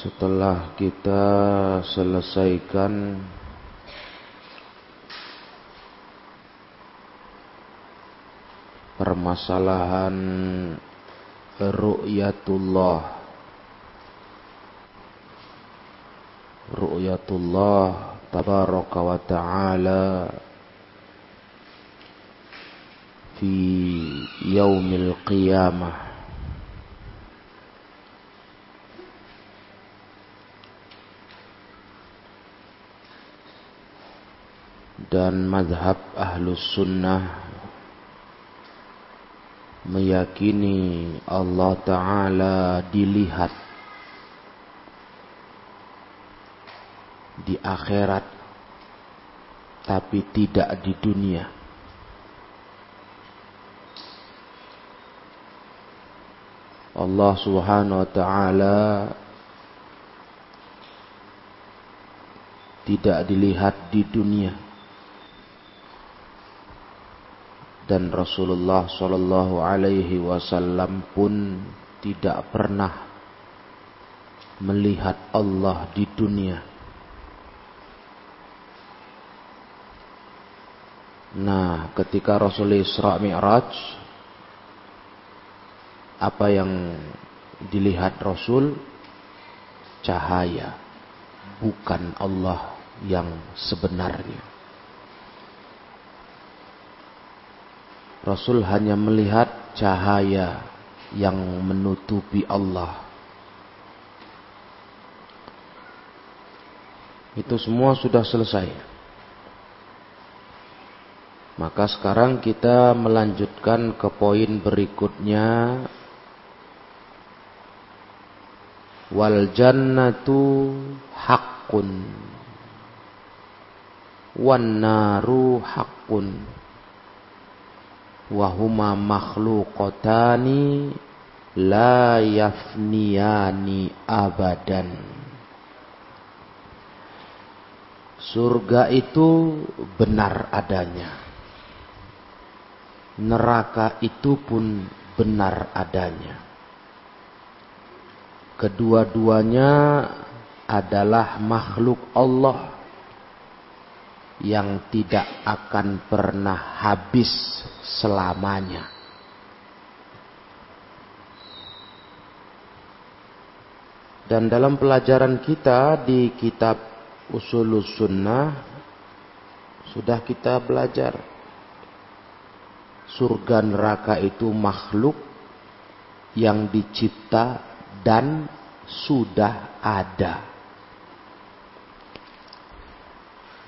Setelah kita selesaikan permasalahan Ru'yatullah tabaraka wa ta'ala fi yaumil qiyamah, dan mazhab Ahlus Sunnah meyakini Allah Ta'ala dilihat di akhirat tapi tidak di dunia. Allah Subhanahu Wa Ta'ala tidak dilihat di dunia, dan Rasulullah Shallallahu Alaihi Wasallam pun tidak pernah melihat Allah di dunia. Nah, ketika Rasul Isra Mi'raj, apa yang dilihat Rasul? Cahaya, bukan Allah yang sebenarnya. Rasul hanya melihat cahaya yang menutupi Allah. Itu semua sudah selesai. Maka sekarang kita melanjutkan ke poin berikutnya. Wal jannatu haqqun, wan naru haqqun, wahuma makhluqatani la yafniyani abadan. Surga itu benar adanya, neraka itu pun benar adanya. Kedua-duanya adalah makhluk Allah yang tidak akan pernah habis selamanya. Dan dalam pelajaran kita di kitab Ushulus Sunnah sudah kita belajar surga neraka itu makhluk yang dicipta dan sudah ada.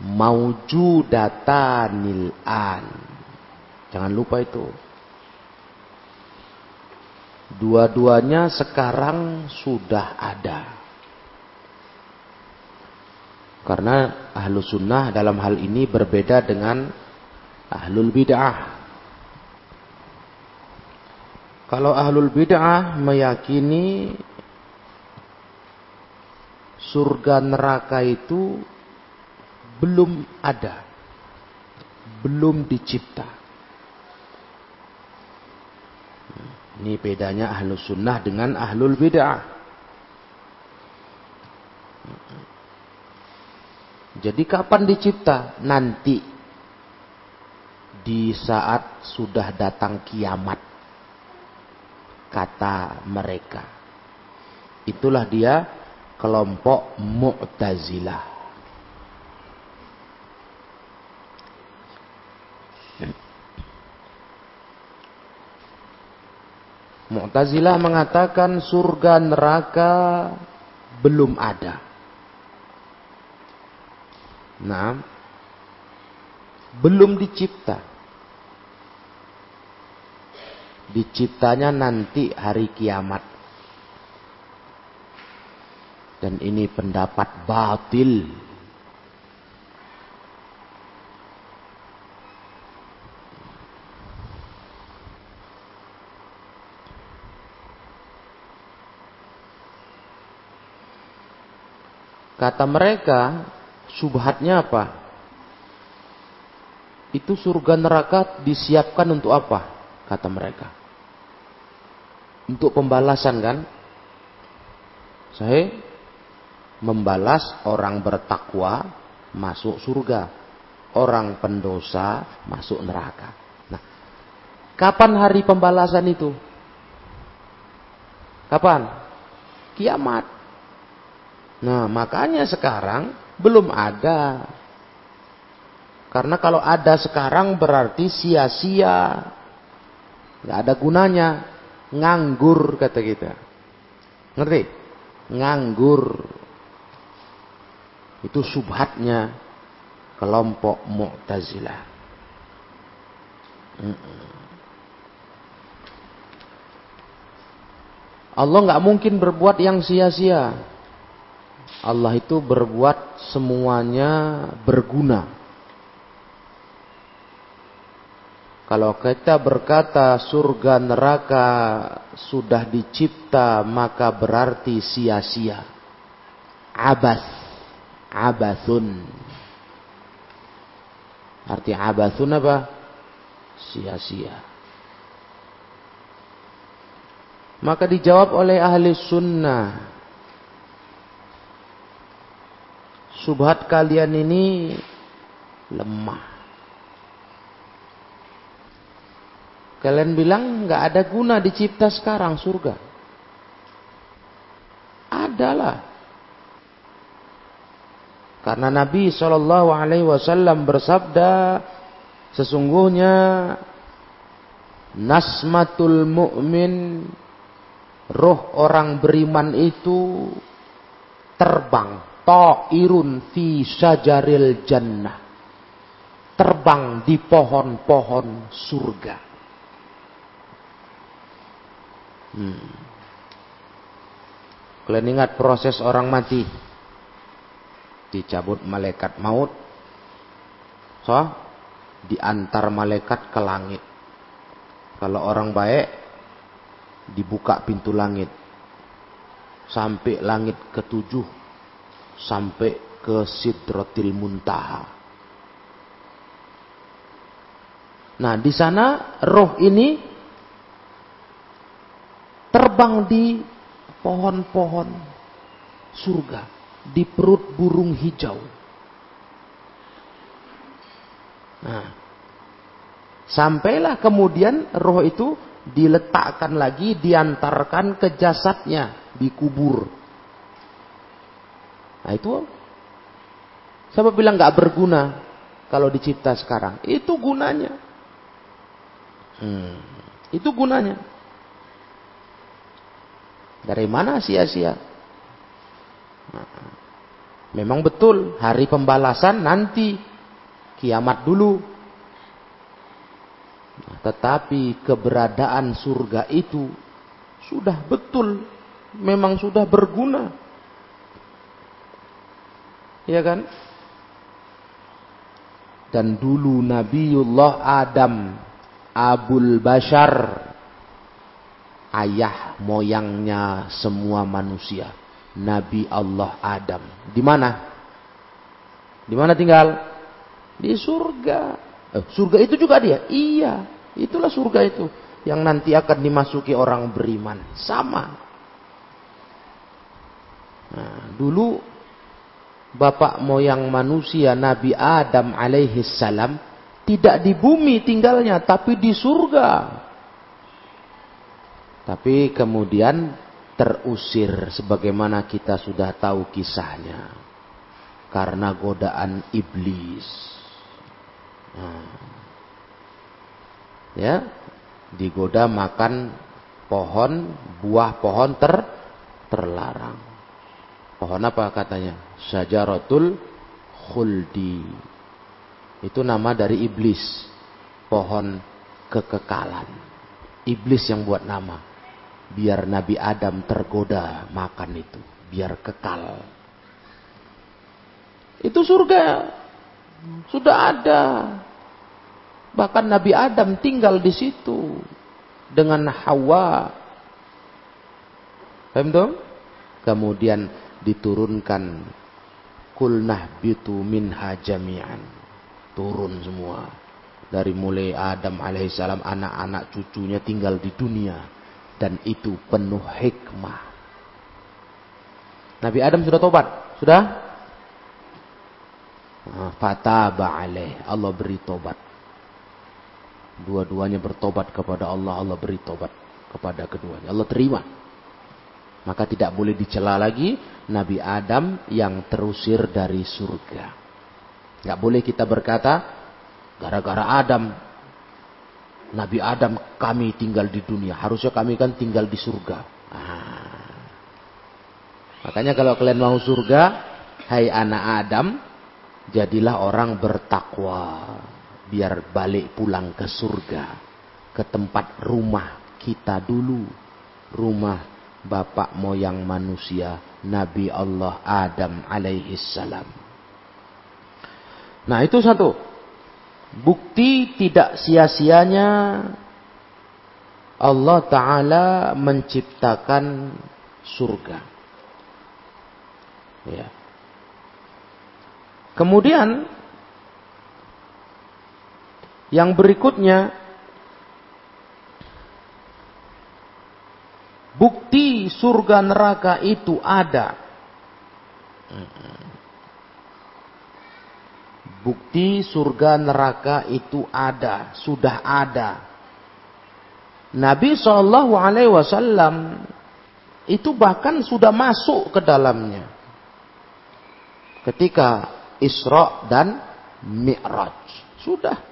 Maujudatanil an. Jangan lupa itu. Dua-duanya sekarang sudah ada. Karena Ahlus Sunnah dalam hal ini berbeda dengan Ahlul Bid'ah. Kalau Ahlul Bid'ah meyakini surga neraka itu belum ada, belum dicipta. Ini bedanya Ahlus Sunnah dengan Ahlul Bid'ah. Jadi kapan dicipta? Nanti, di saat sudah datang kiamat, kata mereka. Itulah dia kelompok Mu'tazilah. Mu'tazilah mengatakan surga neraka belum ada. Nah, belum dicipta. Diciptanya nanti hari kiamat. Dan ini pendapat batil. Kata mereka, syubhatnya apa? Itu surga neraka disiapkan untuk apa? Kata mereka. Untuk pembalasan kan? Sahih? membalas orang bertakwa masuk surga, orang pendosa masuk neraka. Nah, kapan hari pembalasan itu? Kapan? Kiamat. Nah, makanya sekarang belum ada. Karena kalau ada sekarang berarti sia-sia, nggak ada gunanya, nganggur kata kita. Ngerti? Nganggur. Itu subhatnya kelompok Mu'tazilah. Allah nggak mungkin berbuat yang sia-sia. Allah itu berbuat semuanya berguna. Kalau kita berkata surga neraka sudah dicipta, maka berarti sia-sia. Abas, abasun. Arti abasun apa? Sia-sia. Maka dijawab oleh ahli sunnah, subhat kalian ini lemah. Kalian bilang nggak ada guna dicipta sekarang surga. Adalah. Karena Nabi SAW bersabda, sesungguhnya nasmatul mu'min, roh orang beriman itu terbang, ta'irun fi sajaril jannah, terbang di pohon-pohon surga. Kalian ingat proses orang mati? Dicabut malaikat maut, diantar malaikat ke langit. Kalau orang baik, dibuka pintu langit, sampai langit ketujuh, sampai ke Sidratil Muntaha. Nah, di sana roh ini terbang di pohon-pohon surga, di perut burung hijau. Nah, sampailah kemudian roh itu diletakkan lagi, diantarkan ke jasadnya, dikubur. Nah, itu siapa bilang nggak berguna kalau dicipta sekarang? Itu gunanya. Itu gunanya. Dari mana sia-sia? Memang betul hari pembalasan nanti, kiamat dulu. Nah, tetapi keberadaan surga itu sudah betul, memang sudah berguna. Iya kan? Dan dulu Nabiullah Adam, Abul Bashar, ayah moyangnya semua manusia, Nabi Allah Adam. Di mana? Di mana tinggal? Di surga. Surga itu juga dia? Iya. Itulah surga itu yang nanti akan dimasuki orang beriman. Sama. Nah, dulu bapak moyang manusia Nabi Adam alaihissalam tidak di bumi tinggalnya, tapi di surga. Tapi kemudian terusir, sebagaimana kita sudah tahu kisahnya, karena godaan iblis. Nah, ya, digoda makan pohon, buah pohon terlarang. Pohon apa katanya? Sajaratul Khuldi. Itu nama dari iblis, pohon kekekalan. Iblis yang buat nama, biar Nabi Adam tergoda makan itu, biar kekal. Itu surga sudah ada. Bahkan Nabi Adam tinggal di situ dengan Hawa. Paham dong? Kemudian diturunkan kulnahbitu minha jami'an. Turun semua. Dari mulai Adam alaihissalam, anak-anak cucunya tinggal di dunia. Dan itu penuh hikmah. Nabi Adam sudah tobat. Sudah? Fataba alaih. Allah beri tobat. Dua-duanya bertobat kepada Allah. Allah beri tobat kepada keduanya. Allah terima. Maka tidak boleh dicela lagi Nabi Adam yang terusir dari surga. Gak boleh kita berkata, gara-gara Adam, Nabi Adam kami tinggal di dunia. Harusnya kami kan tinggal di surga. Makanya kalau kalian mau surga, hai anak Adam, jadilah orang bertakwa. Biar balik pulang ke surga. Ke tempat rumah kita dulu. Rumah bapak moyang manusia Nabi Allah Adam alaihissalam. Nah itu satu bukti tidak sia-sianya Allah Ta'ala menciptakan surga, ya. Kemudian yang berikutnya, bukti surga neraka itu ada. Bukti surga neraka itu ada. Sudah ada. Nabi SAW itu bahkan sudah masuk ke dalamnya. Ketika Isra dan Mi'raj. Sudah.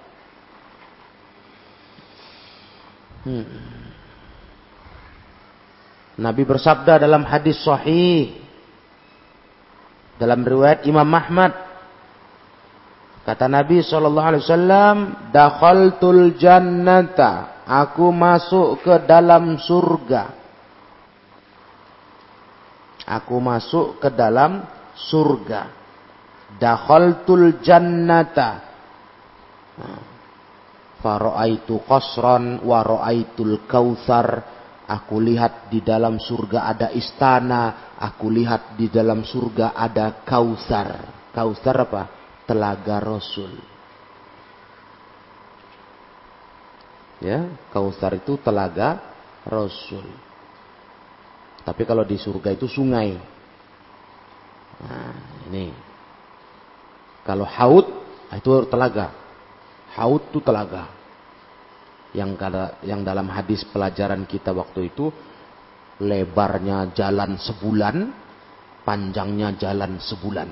Nabi bersabda dalam hadis sahih, dalam riwayat Imam Ahmad, kata Nabi SAW, dakhaltul jannata, aku masuk ke dalam surga. Aku masuk ke dalam surga. Dakhaltul jannata fara'aitu qasran wa ra'aitul kautsar. Aku lihat di dalam surga ada istana. Aku lihat di dalam surga ada Kautsar. Kautsar apa? Telaga Rasul. Ya, Kautsar itu telaga Rasul. Tapi kalau di surga itu sungai. Nah, ini. Kalau haud itu telaga. Haud itu telaga. Yang dalam hadis pelajaran kita waktu itu, lebarnya jalan sebulan, panjangnya jalan sebulan,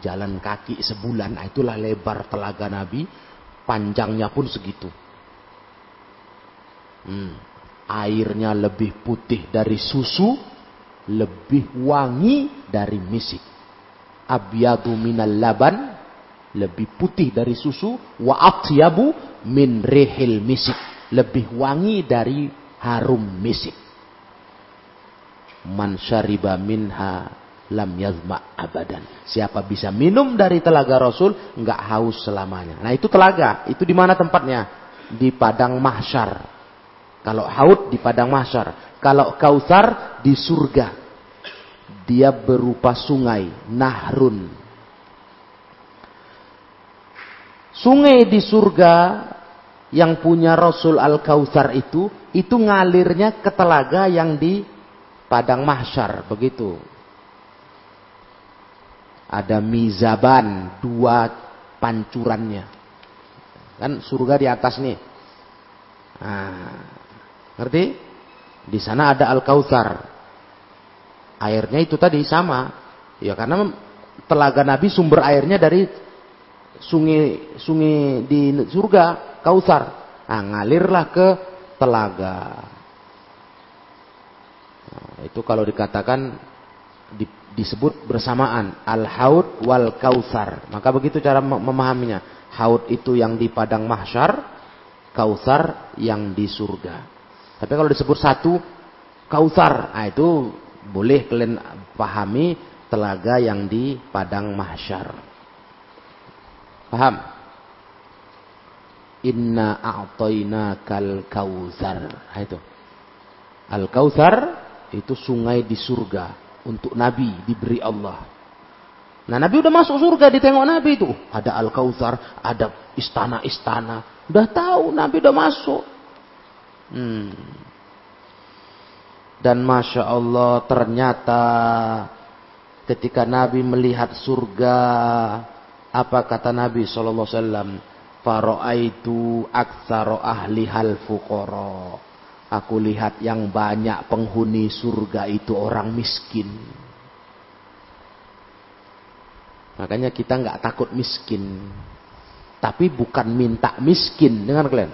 jalan kaki sebulan. Itulah lebar telaga Nabi, panjangnya pun segitu. Airnya lebih putih dari susu, lebih wangi dari misik. Abyadu minal laban, lebih putih dari susu. Wa atyabu min rihil misik, lebih wangi dari harum misik. Man syariba minha lam yazma abadan, siapa bisa minum dari telaga Rasul enggak haus selamanya. Nah itu telaga, itu di mana tempatnya? Di Padang Mahsyar. Kalau haud di Padang Mahsyar, kalau Kautsar di surga. Dia berupa sungai, nahrun. Sungai di surga yang punya Rasul Al-Kautsar itu ngalirnya ke telaga yang di Padang Mahsyar. Begitu. Ada mizaban, dua pancurannya. Kan surga di atas nih. Nah, ngerti? Di sana ada Al-Kautsar. Airnya itu tadi sama. Ya karena telaga Nabi sumber airnya dari sungai di surga Kautsar. Nah, ngalirlah ke telaga. Nah, itu kalau dikatakan disebut bersamaan al-haud wal Kautsar. Maka begitu cara memahaminya. Haud itu yang di Padang Mahsyar, Kautsar yang di surga. Tapi kalau disebut satu Kautsar, nah itu boleh kalian pahami telaga yang di Padang Mahsyar. Paham? Inna a'tainakal Kautsar. Nah, itu. Al-Kautsar itu sungai di surga. Untuk Nabi diberi Allah. Nah Nabi udah masuk surga, ditengok Nabi itu. Ada Al-Kautsar, ada istana-istana. Udah tahu Nabi udah masuk. Dan Masya Allah ternyata ketika Nabi melihat surga, apa kata Nabi SAW? Fara'aitu aktsara ahlihal fuqara. Aku lihat yang banyak penghuni surga itu orang miskin. Makanya kita nggak takut miskin, tapi bukan minta miskin. Dengar kalian,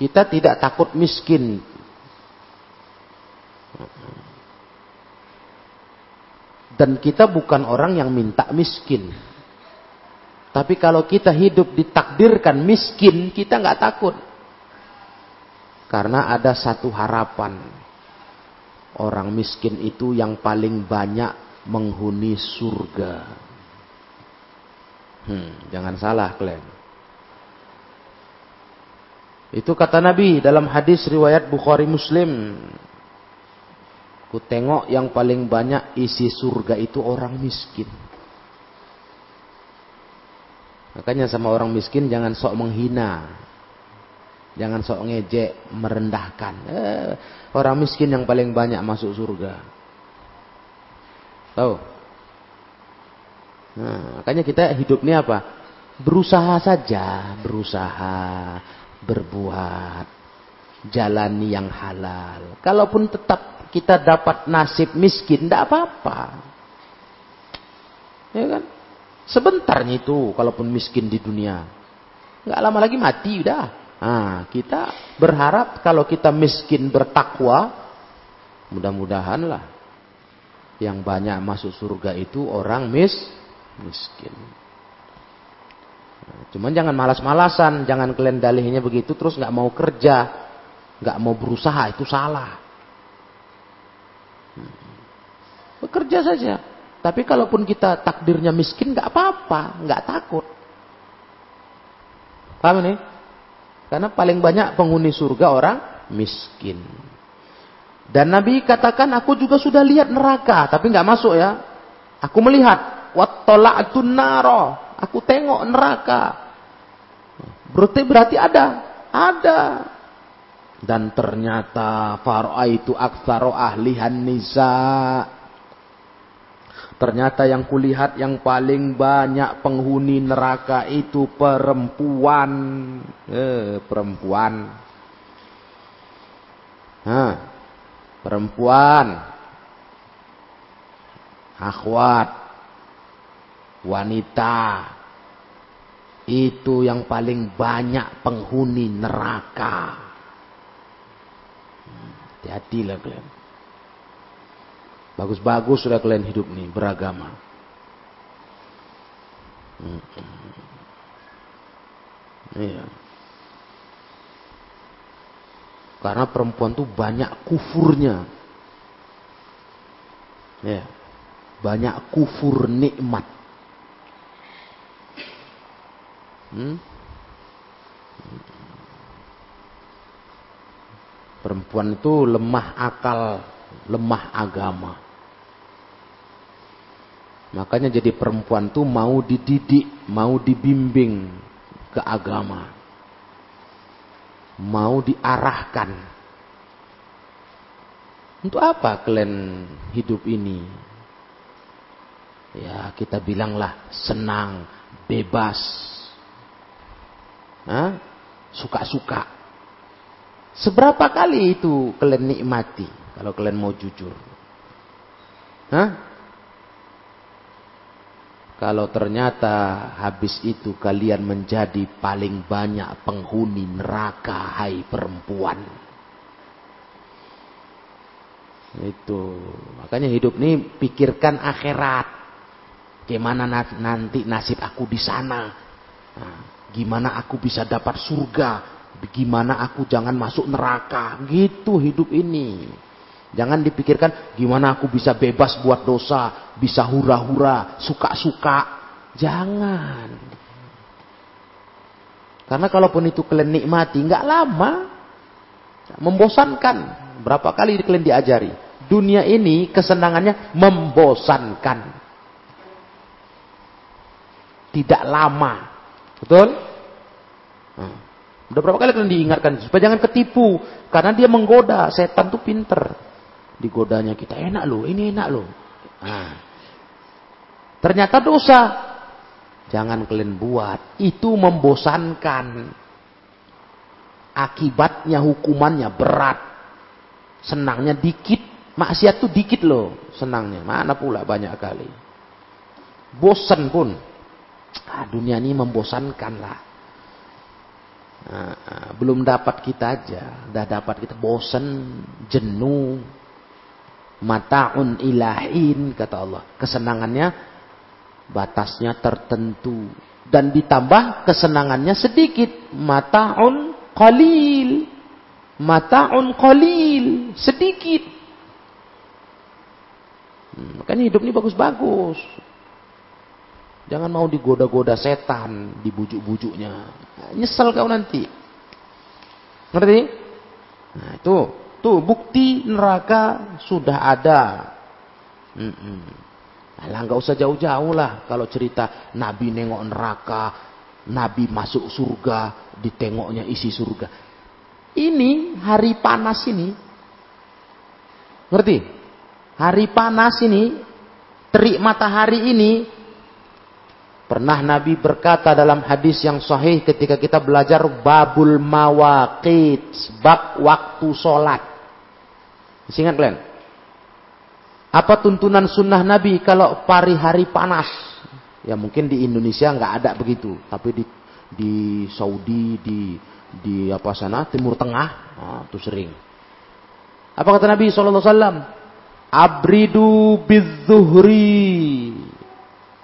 kita tidak takut miskin. Dan kita bukan orang yang minta miskin. Tapi kalau kita hidup ditakdirkan miskin, kita nggak takut. Karena ada satu harapan. Orang miskin itu yang paling banyak menghuni surga. Jangan salah kalian. Itu kata Nabi dalam hadis riwayat Bukhari Muslim. Ku tengok yang paling banyak isi surga itu orang miskin. Makanya sama orang miskin jangan sok menghina. Jangan sok ngejek, merendahkan. Orang miskin yang paling banyak masuk surga. Tahu? Nah, makanya kita hidupnya apa? Berusaha saja, berusaha, berbuat, jalani yang halal. Kalaupun tetap kita dapat nasib miskin, tidak apa-apa. Ya kan? Sebentarnya itu, kalaupun miskin di dunia. Nggak lama lagi mati, udah. Nah, kita berharap kalau kita miskin bertakwa, mudah-mudahan lah. Yang banyak masuk surga itu orang miskin. Nah, cuman jangan malas-malasan, jangan kalian dalihnya begitu, terus nggak mau kerja, nggak mau berusaha, itu salah. Bekerja saja. Tapi kalaupun kita takdirnya miskin, nggak apa-apa, nggak takut. Paham ini? Karena paling banyak penghuni surga orang miskin. Dan Nabi katakan, aku juga sudah lihat neraka, tapi nggak masuk ya. Aku melihat, wattola'tun naro, aku tengok neraka. Berarti ada. Dan ternyata faraitu aktsara ahlihan nisa. Ternyata yang kulihat yang paling banyak penghuni neraka itu perempuan. Perempuan. Akhwat. Wanita. Itu yang paling banyak penghuni neraka. Hati-hatilah kalian. Bagus-bagus sudah kalian hidup nih, beragama. Iya. Karena perempuan tuh banyak kufurnya. Iya. Banyak kufur nikmat. Perempuan itu lemah akal, lemah agama. Makanya jadi perempuan itu mau dididik, mau dibimbing ke agama. Mau diarahkan. Untuk apa kalian hidup ini? Ya kita bilanglah senang, bebas. Suka-suka. Seberapa kali itu kalian nikmati kalau kalian mau jujur? Kalau ternyata habis itu kalian menjadi paling banyak penghuni neraka, hai perempuan. Itu. Makanya hidup ini pikirkan akhirat. Gimana nanti nasib aku di sana? Gimana aku bisa dapat surga? Gimana aku jangan masuk neraka. Gitu hidup ini. Jangan dipikirkan gimana aku bisa bebas buat dosa. Bisa hura-hura. Suka-suka. Jangan. Karena kalaupun itu kalian nikmati. Nggak lama. Membosankan. Berapa kali kalian diajari. Dunia ini kesenangannya membosankan. Tidak lama. Betul? Udah berapa kali kalian diingatkan supaya jangan ketipu, karena dia menggoda. Setan tuh pinter. digodanya kita, enak loh, ini enak loh. Nah, ternyata dosa. Jangan kalian buat. Itu membosankan. Akibatnya hukumannya berat. Senangnya dikit. Maksiat tuh dikit loh senangnya. Mana pula banyak kali. Bosan pun. Ah, dunia ini membosankan lah. Nah, belum dapat kita aja. Udah dapat kita bosan, jenuh. Mata'un ilahin, kata Allah. Kesenangannya batasnya tertentu. Dan ditambah kesenangannya sedikit. Mata'un qalil. Mata'un qalil. Sedikit. Makanya hidup ini bagus-bagus. Jangan mau digoda-goda setan, dibujuk-bujuknya. Nah, nyesel kau nanti. Ngerti? Nah, itu. Tuh, bukti neraka sudah ada. Alah, nggak usah jauh-jauh lah. Kalau cerita Nabi nengok neraka, Nabi masuk surga, ditengoknya isi surga. Ini hari panas ini. Ngerti? Hari panas ini, terik matahari ini. Pernah Nabi berkata dalam hadis yang sahih ketika kita belajar babul mawaqit, bab waktu sholat. Ingat kalian? Apa tuntunan sunnah Nabi kalau hari panas? Ya mungkin di Indonesia nggak ada begitu, tapi di Saudi, di apa sana Timur Tengah, itu sering. Apa kata Nabi SAW? Abridu bizzuhri.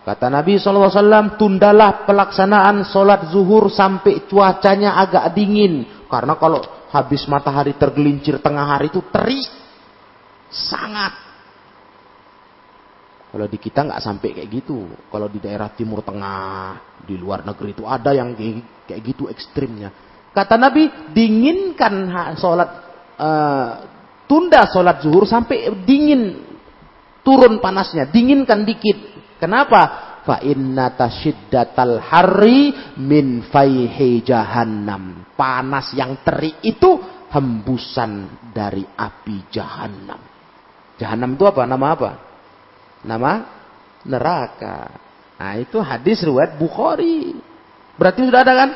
Kata Nabi SAW, tundalah pelaksanaan sholat zuhur sampai cuacanya agak dingin. Karena kalau habis matahari tergelincir tengah hari itu terik. Sangat. Kalau di kita nggak sampai kayak gitu. Kalau di daerah Timur Tengah, di luar negeri itu ada yang kayak gitu ekstrimnya. Kata Nabi, dinginkan sholat, tunda sholat zuhur sampai dingin. Turun panasnya, dinginkan dikit. Kenapa? Fa inna tasyiddatal harri min faihi jahannam. Panas yang terik itu hembusan dari api jahannam. Jahannam itu apa? Nama apa? Nama neraka. Nah, itu hadis riwayat Bukhari. Berarti sudah ada kan?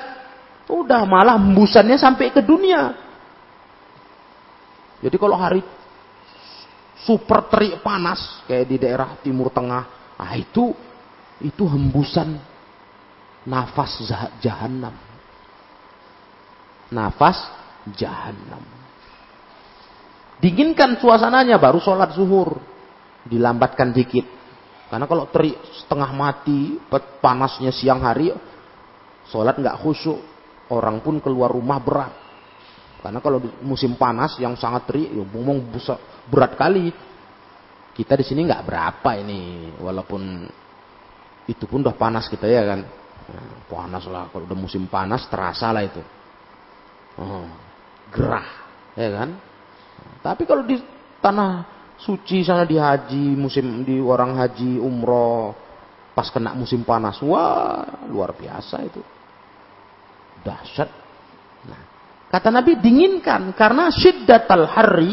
Udah, malah hembusannya sampai ke dunia. Jadi kalau hari super terik panas kayak di daerah Timur Tengah, ah, itu hembusan nafas jahannam. Nafas jahannam. Dinginkan suasananya baru sholat zuhur. Dilambatkan dikit. Karena kalau terik setengah mati, panasnya siang hari, sholat nggak khusyuk. Orang pun keluar rumah berat. Karena kalau musim panas yang sangat terik, ya ngomong berat kali. Kita di sini nggak berapa ini, walaupun itu pun udah panas kita ya kan, nah, panas lah kalau udah musim panas terasa lah itu, gerah ya kan. Tapi kalau di tanah suci sana di haji musim di orang haji umroh pas kena musim panas, wah luar biasa itu, dahsyat. Nah, kata Nabi dinginkan karena syiddatal harri.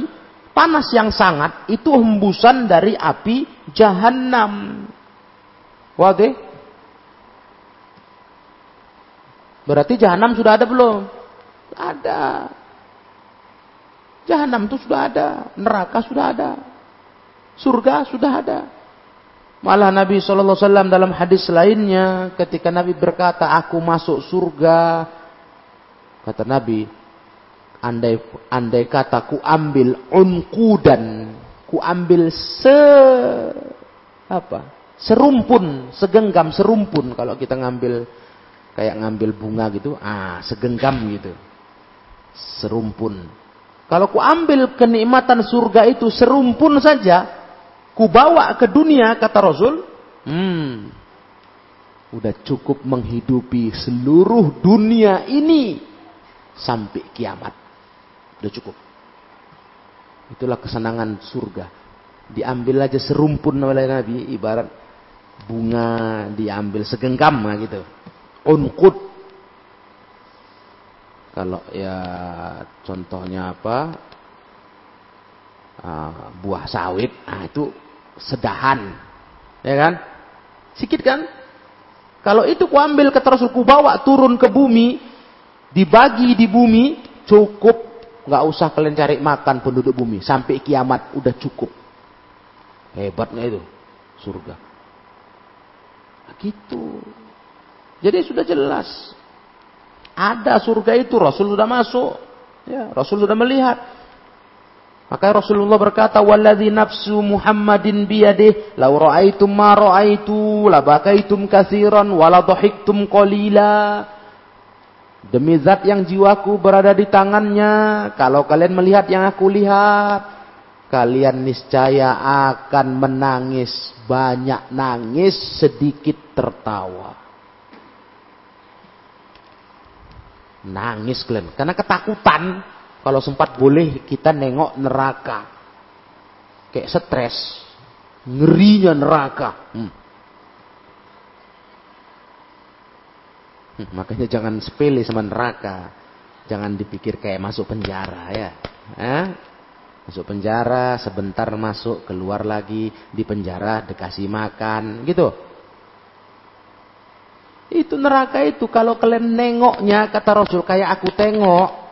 Panas yang sangat itu hembusan dari api jahannam. Waduh. Berarti jahannam sudah ada belum? Ada. Jahannam itu sudah ada, neraka sudah ada. Surga sudah ada. Malah Nabi sallallahu alaihi wasallam dalam hadis lainnya ketika Nabi berkata, "Aku masuk surga." Kata Nabi, Andai kata ku ambil unqudan, ku ambil serumpun, segenggam serumpun. Kalau kita ngambil kayak ngambil bunga gitu, segenggam gitu, serumpun. Kalau ku ambil kenikmatan surga itu serumpun saja, ku bawa ke dunia, kata Rasul, udah cukup menghidupi seluruh dunia ini sampai kiamat. Udah cukup. Itulah kesenangan surga. Diambil aja serumpun oleh Nabi. Ibarat bunga diambil segenggam gitu. Unqud. Kalau ya contohnya apa? buah sawit, nah itu sedahan, ya kan? Sikit kan? Kalau itu ku ambil ke tersuku bawa turun ke bumi, dibagi di bumi, cukup, nggak usah kalian cari makan penduduk bumi, sampai kiamat udah cukup. Hebatnya itu surga. Nah, gitu. Jadi sudah jelas ada surga itu, Rasul sudah masuk, ya, Rasul sudah melihat. Maka Rasulullah berkata, "Walladzi nafsu Muhammadin biyadih, law ra'aitum ma ra'aitu, la bakaitum katsiran wa la dhahiktum qalila." Demi zat yang jiwaku berada di tangannya, kalau kalian melihat yang aku lihat, kalian niscaya akan menangis, banyak nangis, sedikit tertawa. Nangis kalian, karena ketakutan. Kalau sempat boleh kita nengok neraka, kayak stres, ngerinya neraka. Makanya jangan sepele sama neraka, jangan dipikir kayak masuk penjara ya. Masuk penjara sebentar, masuk keluar lagi, di penjara dikasih makan gitu. Itu neraka itu, kalau kalian nengoknya, kata Rasul, kayak aku tengok,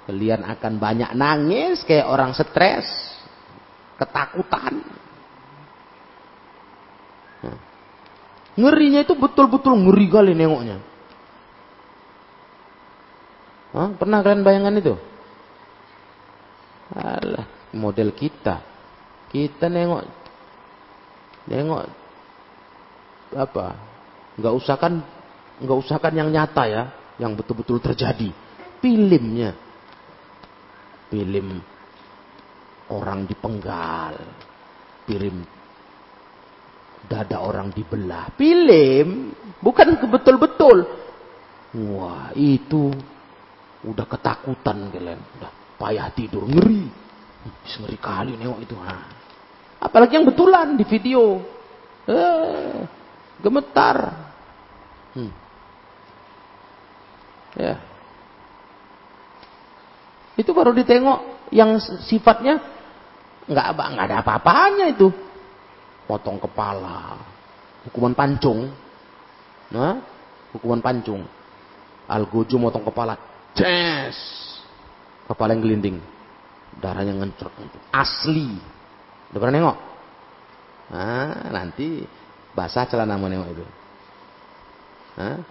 kalian akan banyak nangis, kayak orang stres, ketakutan. Nah, ngerinya itu betul-betul ngeri kali nengoknya. Hah? Pernah kalian bayangkan itu? Alah, model kita. Kita nengok apa? Nggak usahkan yang nyata ya, yang betul-betul terjadi. Filmnya, film orang dipenggal, film dada orang dibelah, film bukan betul-betul. Wah, itu udah ketakutan kalian, udah payah tidur, ngeri, ngeri kali nengok itu. Apalagi yang betulan di video, gemetar. Ya. Itu baru ditengok yang sifatnya nggak ada apa-apanya itu. Potong kepala, hukuman pancung. Nah, hukuman pancung. Algojo motong kepala. Yes. Kepala yang gelinding. Darahnya ngencrot. Asli. Udah pernah nengok? Nah, nanti basah celana menengok itu.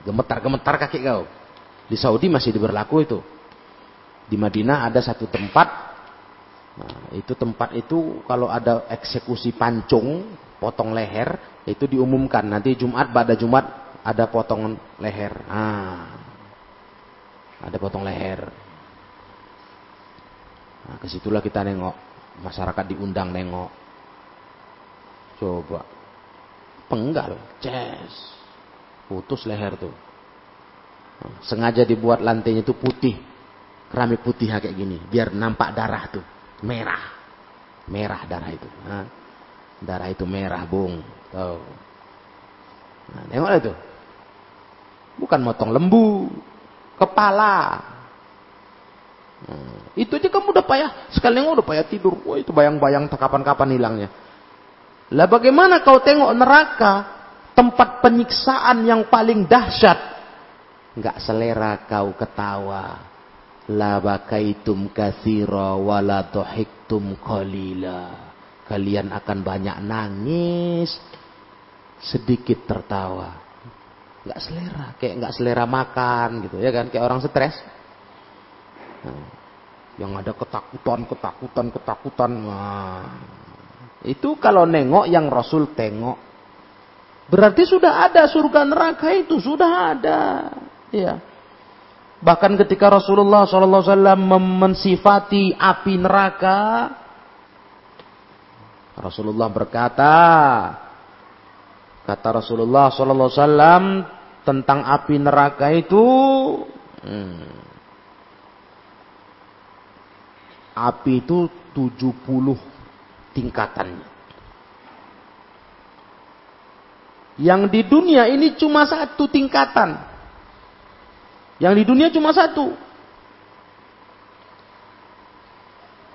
Gemetar-gemetar kaki kau. Di Saudi masih diberlaku itu. Di Madinah ada satu tempat, nah, itu tempat itu kalau ada eksekusi pancung, potong leher, itu diumumkan nanti Jumat, pada Jumat ada potongan leher. Nah, ada potong leher. Nah, kesitulah kita nengok, masyarakat diundang nengok. Coba penggal, ces. Putus leher tuh. Sengaja dibuat lantainya itu putih. Keramik putih kayak gini. Biar nampak darah tuh. Merah. Merah darah itu. Nah, darah itu merah, Bung. Tuh. Nah, nengoklah itu. Bukan motong lembu. Kepala. Nah, itu aja kamu udah payah. Sekali nengok udah payah tidur. Wah, itu bayang-bayang kapan-kapan hilangnya. Lah bagaimana kau tengok neraka? Tempat penyiksaan yang paling dahsyat. Enggak selera kau ketawa. La bakaitum katsira wa la tuhiktum qalila. Kalian akan banyak nangis, sedikit tertawa. Enggak selera, kayak enggak selera makan gitu ya kan, kayak orang stres. Nah, yang ada ketakutan. Nah, itu kalau nengok yang Rasul tengok. Berarti sudah ada surga neraka itu, sudah ada. Ya. Bahkan ketika Rasulullah SAW mensifati api neraka, Rasulullah berkata, kata Rasulullah SAW tentang api neraka itu, api itu 70 tingkatannya. Yang di dunia ini cuma satu tingkatan. Yang di dunia cuma satu.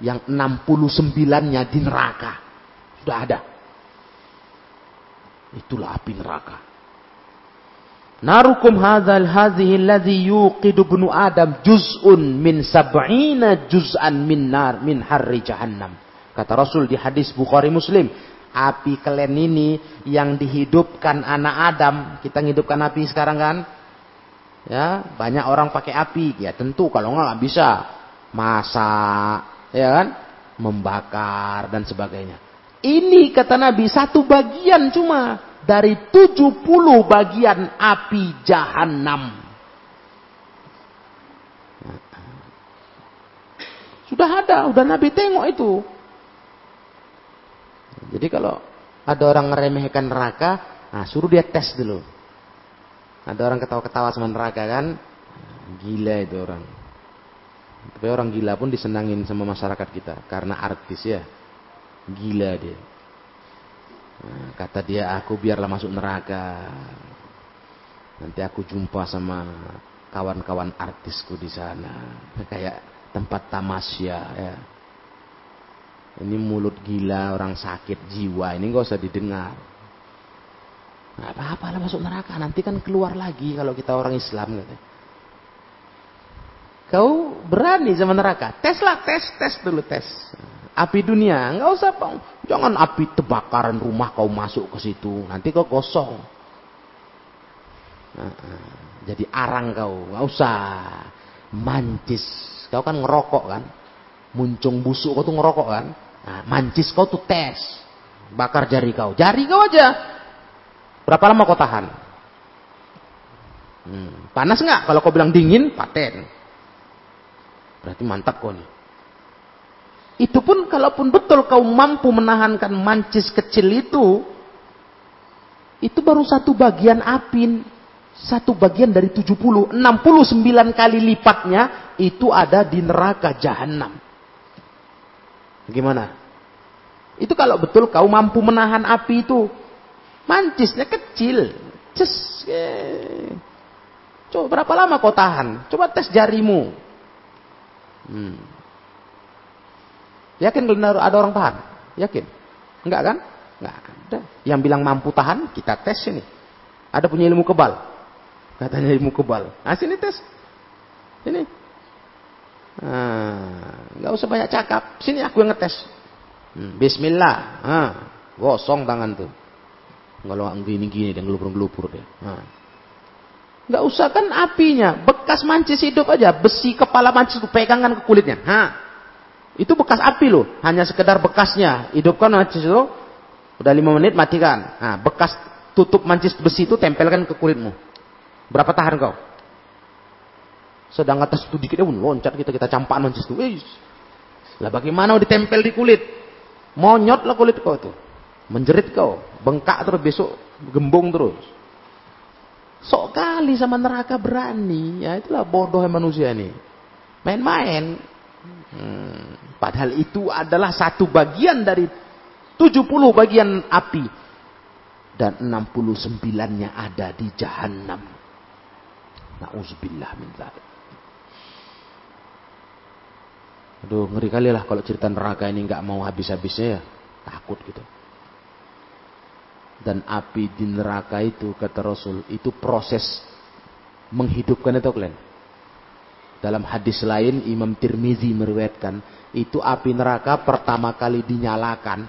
yang 69-nya di neraka. Sudah ada. Itulah api neraka. Narukum hadzal hadzihi allazi yuqidu ibnu adam juz'un min 70 juz'an min nar min harri jahannam. Kata Rasul di hadis Bukhari Muslim, api kelen ini yang dihidupkan anak Adam. Kita ngidupkan api sekarang kan? Ya, banyak orang pakai api. Ya tentu kalau nggak bisa masak, ya kan? Membakar dan sebagainya. Ini kata Nabi satu bagian cuma dari 70 bagian api jahanam. Sudah ada, udah Nabi tengok itu. Jadi kalau ada orang meremehkan neraka, nah suruh dia tes dulu. Ada orang ketawa-ketawa sama neraka kan, gila itu orang. Tapi orang gila pun disenangin sama masyarakat kita karena artis ya, gila dia. Nah, kata dia, aku biarlah masuk neraka. Nanti aku jumpa sama kawan-kawan artisku di sana, kayak tempat tamasya ya. Ini mulut gila, orang sakit jiwa. Ini gak usah didengar. Nah, apa-apa lah masuk neraka. Nanti kan keluar lagi kalau kita orang Islam. Gitu. Kau berani sama neraka? Tes lah, tes dulu tes. Api dunia, gak usah. Jangan api kebakaran rumah kau masuk ke situ. Nanti kau gosong. Nah, jadi arang kau. Gak usah. Mancis. Kau kan ngerokok kan? Muncung busuk kau tuh ngerokok kan? Nah, mancis kau tuh tes. Bakar jari kau. Jari kau aja. Berapa lama kau tahan? Panas nggak? Kalau kau bilang dingin, paten. Berarti mantap kau nih. Itu pun kalaupun betul kau mampu menahankan mancis kecil itu baru satu bagian api. Satu bagian dari 70. 69 kali lipatnya itu ada di neraka jahanam. Gimana? Itu kalau betul kau mampu menahan api itu. Mancisnya kecil. Coba berapa lama kau tahan? Coba tes jarimu. Yakin kalau ada orang tahan? Yakin? Enggak kan? Enggak ada. Yang bilang mampu tahan, kita tes ini. Ada punya ilmu kebal? Katanya ilmu kebal. Nah sini tes. Ini. Nggak usah banyak cakap. Sini aku yang ngetes. Bismillah. Gosong tangan tuh. Kalau gini-gini dia ngelupur-ngelupur dia. Nggak usah kan apinya. Bekas mancis hidup aja. Besi kepala mancis itu pegangan ke kulitnya. Itu bekas api loh. Hanya sekedar bekasnya. Hidupkan mancis itu. Udah 5 menit matikan. Nah, bekas tutup mancis besi itu tempelkan ke kulitmu. Berapa tahan kau? Sedang atas itu dikit pun loncat kita campaan mancis itu. Lah bagaimana ditempel di kulit? Monyot lah kulit kau itu. Menjerit kau, bengkak terus besok gembung terus. Sok kali sama neraka berani, ya itulah bodohnya manusia ini. Main-main. Padahal itu adalah satu bagian dari 70 bagian api dan 69-nya ada di jahanam. Nauzubillah min dzalik. Aduh, ngeri kali lah kalau cerita neraka ini nggak mau habis-habisnya ya. Takut gitu. Dan api di neraka itu, kata Rasul, itu proses menghidupkan itu kalian. Dalam hadis lain, Imam Tirmizi meriwayatkan, itu api neraka pertama kali dinyalakan,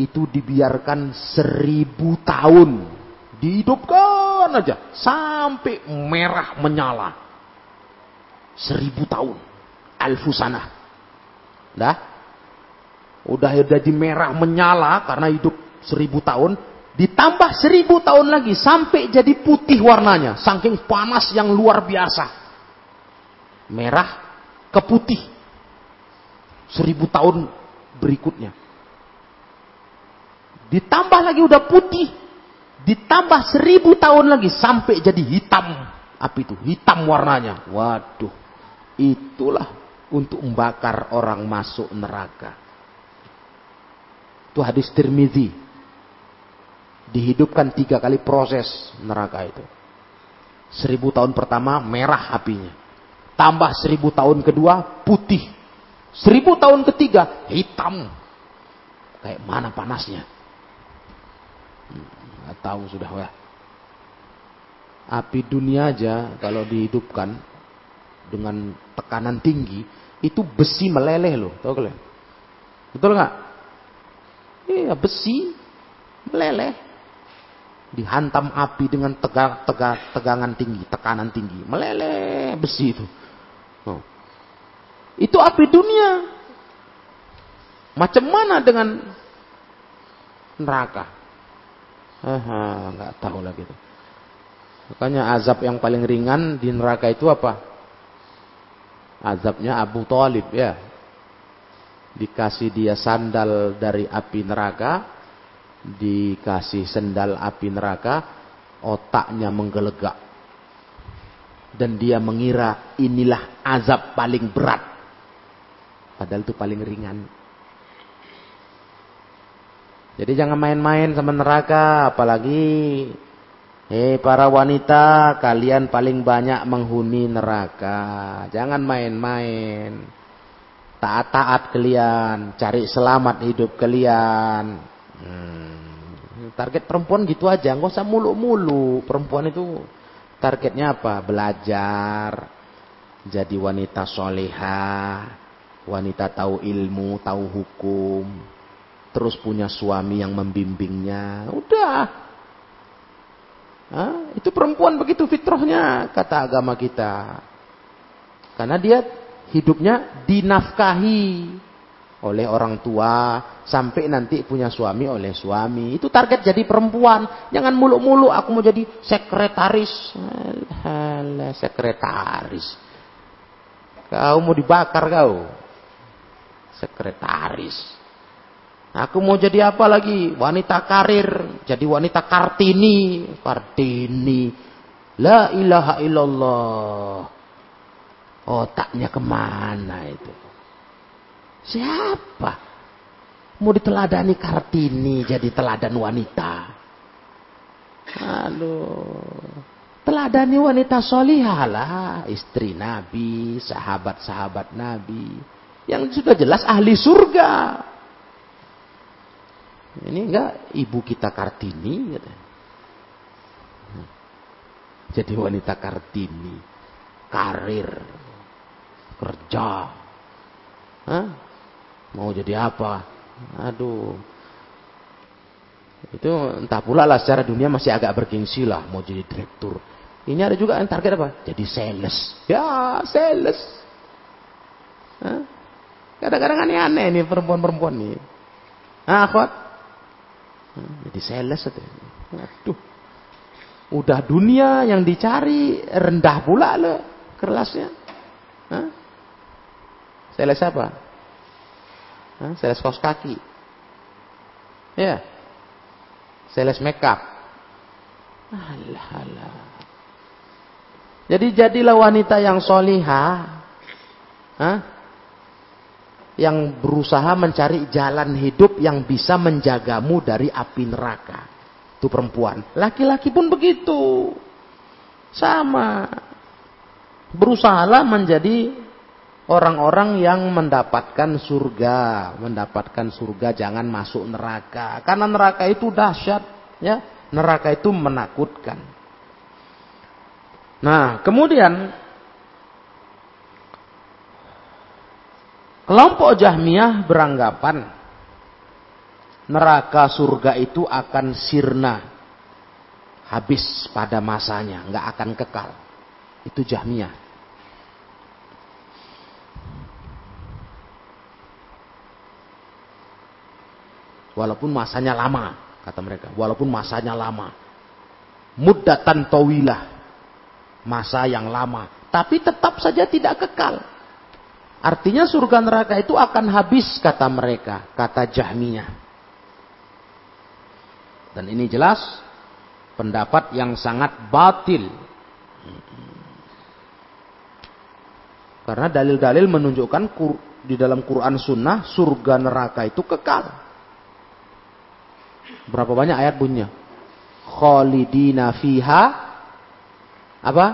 itu dibiarkan 1000 tahun. Dihidupkan aja, sampai merah menyala. 1000 tahun. Alfusanah. Dah, udah jadi merah menyala karena hidup 1000 tahun, ditambah 1000 tahun lagi sampai jadi putih warnanya, saking panas yang luar biasa, merah ke putih 1000 tahun berikutnya, ditambah lagi udah putih, ditambah 1000 tahun lagi sampai jadi hitam, api itu hitam warnanya. Waduh, itulah untuk membakar orang masuk neraka. Itu hadis Tirmizi. Dihidupkan 3 kali proses neraka itu. 1000 tahun pertama merah apinya. Tambah 1000 tahun kedua putih. 1000 tahun ketiga hitam kayak mana panasnya, nggak tahu sudah ya. Api dunia aja kalau dihidupkan dengan tekanan tinggi itu besi meleleh loh, tahu kalian? Betul nggak? Iya, besi meleleh dihantam api dengan tegangan tinggi, tekanan tinggi, meleleh besi itu. Oh. Itu api dunia. Macam mana dengan neraka? Nggak tahu lagi itu. Makanya azab yang paling ringan di neraka itu apa? Azabnya Abu Thalib ya. Dikasih dia sandal dari api neraka, dikasih sendal api neraka, otaknya menggelegak. Dan dia mengira inilah azab paling berat. Padahal itu paling ringan. Jadi jangan main-main sama neraka, apalagi para wanita, kalian paling banyak menghuni neraka. Jangan main-main. Taat-taat kalian. Cari selamat hidup kalian. Target perempuan gitu aja. Nggak usah mulu-mulu. Perempuan itu targetnya apa? Belajar. Jadi wanita soleha. Wanita tahu ilmu, tahu hukum. Terus punya suami yang membimbingnya. Udah. Hah? Itu perempuan begitu fitrahnya kata agama kita. Karena dia hidupnya dinafkahi oleh orang tua sampai nanti punya suami oleh suami. Itu target jadi perempuan. Jangan muluk-muluk aku mau jadi sekretaris. Alah, sekretaris. Kau mau dibakar kau. Sekretaris. Aku mau jadi apa lagi? Wanita karir. Jadi wanita Kartini. Kartini. La ilaha illallah. Otaknya kemana itu? Siapa? Mau diteladani Kartini jadi teladan wanita. Aduh. Teladani wanita solihah lah. Istri Nabi. Sahabat-sahabat Nabi. Yang sudah jelas ahli surga. Ini enggak ibu kita Kartini katanya. Jadi wanita Kartini, karir, kerja. Hah? Mau jadi apa? Aduh. Itu entah pula lah, secara dunia masih agak bergengsi lah, mau jadi direktur. Ini ada juga yang target apa? Jadi sales. Ya, sales. Hah? Kadang-kadang aneh-aneh nih perempuan-perempuan nih. Akhwat. Jadi sales itu. Aduh. Udah dunia yang dicari rendah pula lo kelasnya. Hah? Sales apa? Hah? Sales kaos kaki. Ya. Sales makeup. Alah. Jadi jadilah wanita yang solihah. Hah? Yang berusaha mencari jalan hidup yang bisa menjagamu dari api neraka. Itu perempuan. Laki-laki pun begitu. Sama. Berusahalah menjadi orang-orang yang mendapatkan surga. Mendapatkan surga, jangan masuk neraka. Karena neraka itu dahsyat. Ya? Neraka itu menakutkan. Nah, kemudian kelompok Jahmiyah beranggapan neraka surga itu akan sirna, habis pada masanya, nggak akan kekal. Itu Jahmiyah. Walaupun masanya lama, kata mereka. Walaupun masanya lama, muddatan tawilah, masa yang lama, tapi tetap saja tidak kekal. Artinya surga neraka itu akan habis kata mereka, kata Jahmiyah. Dan ini jelas pendapat yang sangat batil. Karena dalil-dalil menunjukkan di dalam Quran Sunnah surga neraka itu kekal. Berapa banyak ayat bunyinya? Khalidina fiha apa?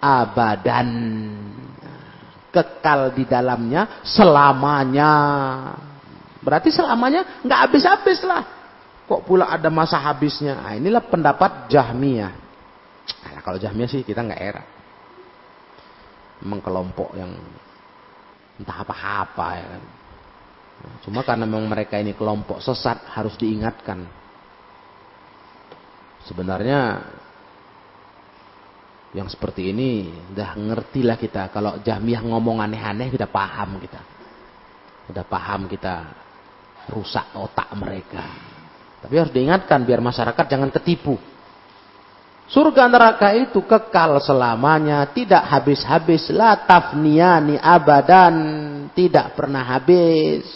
Abadan. kekal di dalamnya selamanya. Berarti selamanya nggak habis-habis lah. Kok pula ada masa habisnya? Nah, inilah pendapat Jahmiyah. Nah, kalau Jahmiyah sih kita nggak era. Memang kelompok yang entah apa-apa ya kan. Nah, cuma karena memang mereka ini kelompok sesat harus diingatkan. Sebenarnya yang seperti ini udah ngertilah kita. Kalau Jahmiyah ngomong aneh-aneh kita paham kita. Udah paham kita rusak otak mereka. Tapi harus diingatkan biar masyarakat jangan ketipu. Surga neraka itu kekal selamanya, tidak habis-habis, la tafniyani abadan, tidak pernah habis.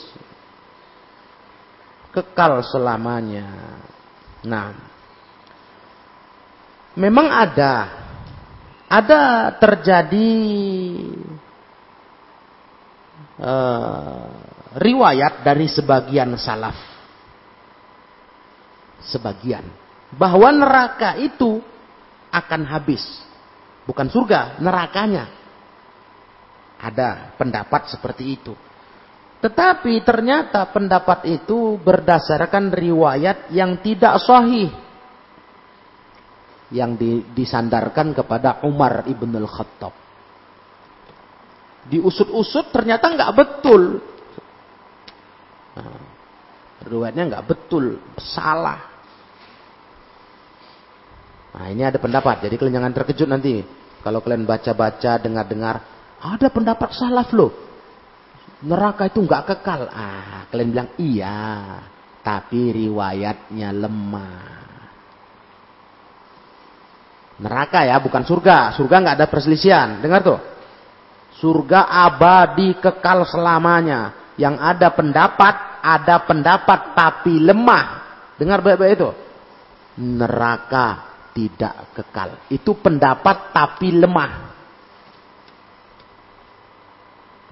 Kekal selamanya. Nah, memang ada terjadi riwayat dari sebagian salaf. Sebagian. Bahwa neraka itu akan habis. Bukan surga, nerakanya. Ada pendapat seperti itu. Tetapi ternyata pendapat itu berdasarkan riwayat yang tidak sahih. Yang disandarkan kepada Umar ibn al-Khattab. Diusut-usut ternyata nggak betul. Nah, riwayatnya nggak betul, salah. Nah, ini ada pendapat. Jadi kalian jangan terkejut nanti. Kalau kalian baca-baca, dengar-dengar, ada pendapat salaf loh. Neraka itu nggak kekal. Ah, kalian bilang iya, tapi riwayatnya lemah. Neraka ya, bukan surga. Surga nggak ada perselisihan. Dengar tuh. Surga abadi kekal selamanya. Yang ada pendapat tapi lemah. Dengar baik-baik itu. Neraka tidak kekal. Itu pendapat tapi lemah.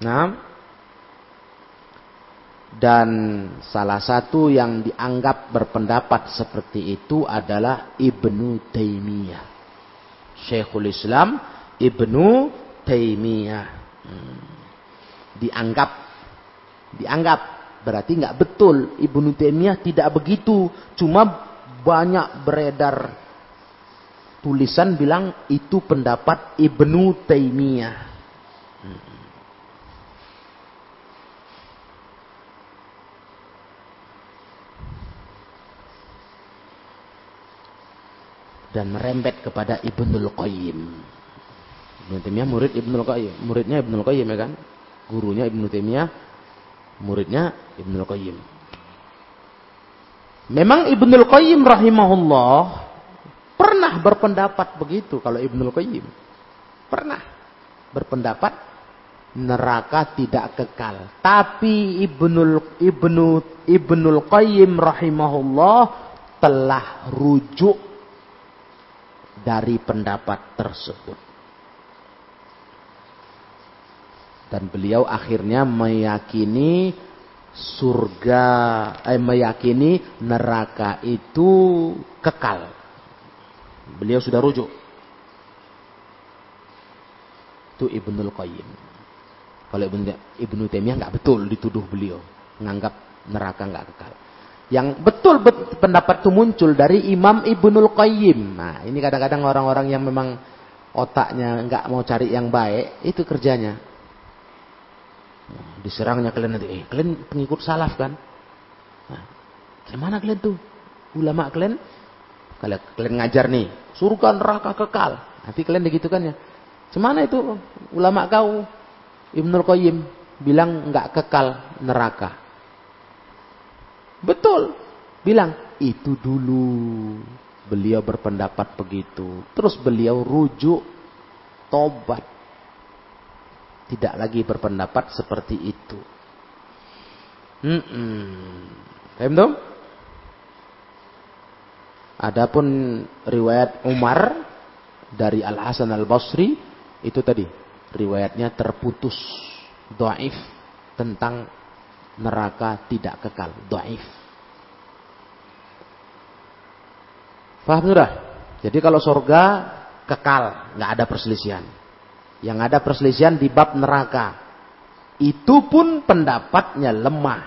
Nah, dan salah satu yang dianggap berpendapat seperti itu adalah Ibnu Taimiyah. Syekhul Islam Ibnu Taimiyah. Dianggap berarti nggak betul. Ibnu Taimiyah tidak begitu. Cuma banyak beredar tulisan bilang itu pendapat Ibnu Taimiyah. Dan merembet kepada Ibnul Qayyim. Ibnu Taimiyah murid Ibnul Qayyim. Muridnya Ibnul Qayyim ya kan? Gurunya Ibnu Taimiyah. Muridnya Ibnul Qayyim. Memang Ibnul Qayyim rahimahullah pernah berpendapat begitu kalau Ibnul Qayyim. Pernah berpendapat neraka tidak kekal. Tapi Ibnul Qayyim rahimahullah telah rujuk dari pendapat tersebut. Dan beliau akhirnya meyakini meyakini neraka itu kekal. Beliau sudah rujuk. Itu Ibnul Qayyim. Kalau Ibnu Taimiyah nggak betul dituduh beliau menganggap neraka nggak kekal. Yang betul pendapat itu muncul dari Imam Ibnul Qayyim. Nah, ini kadang-kadang orang-orang yang memang otaknya nggak mau cari yang baik itu kerjanya. Nah, diserangnya kalian nanti. Kalian pengikut salaf kan? Nah, gimana kalian tuh? Ulama kalian? Kalau kalian ngajar nih, surga neraka kekal. Nanti kalian digitukan ya. Cemana itu ulama kau, Ibnul Qayyim, bilang nggak kekal neraka. Betul. Bilang, itu dulu. Beliau berpendapat begitu. Terus beliau rujuk, tobat. Tidak lagi berpendapat seperti itu. Paham dong? Adapun riwayat Umar dari Al-Hasan Al-Basri itu tadi riwayatnya terputus, dhaif, tentang neraka tidak kekal, dhaif. Paham sudah? Jadi kalau surga kekal, nggak ada perselisihan. yang ada perselisihan di bab neraka. Itu pun pendapatnya lemah.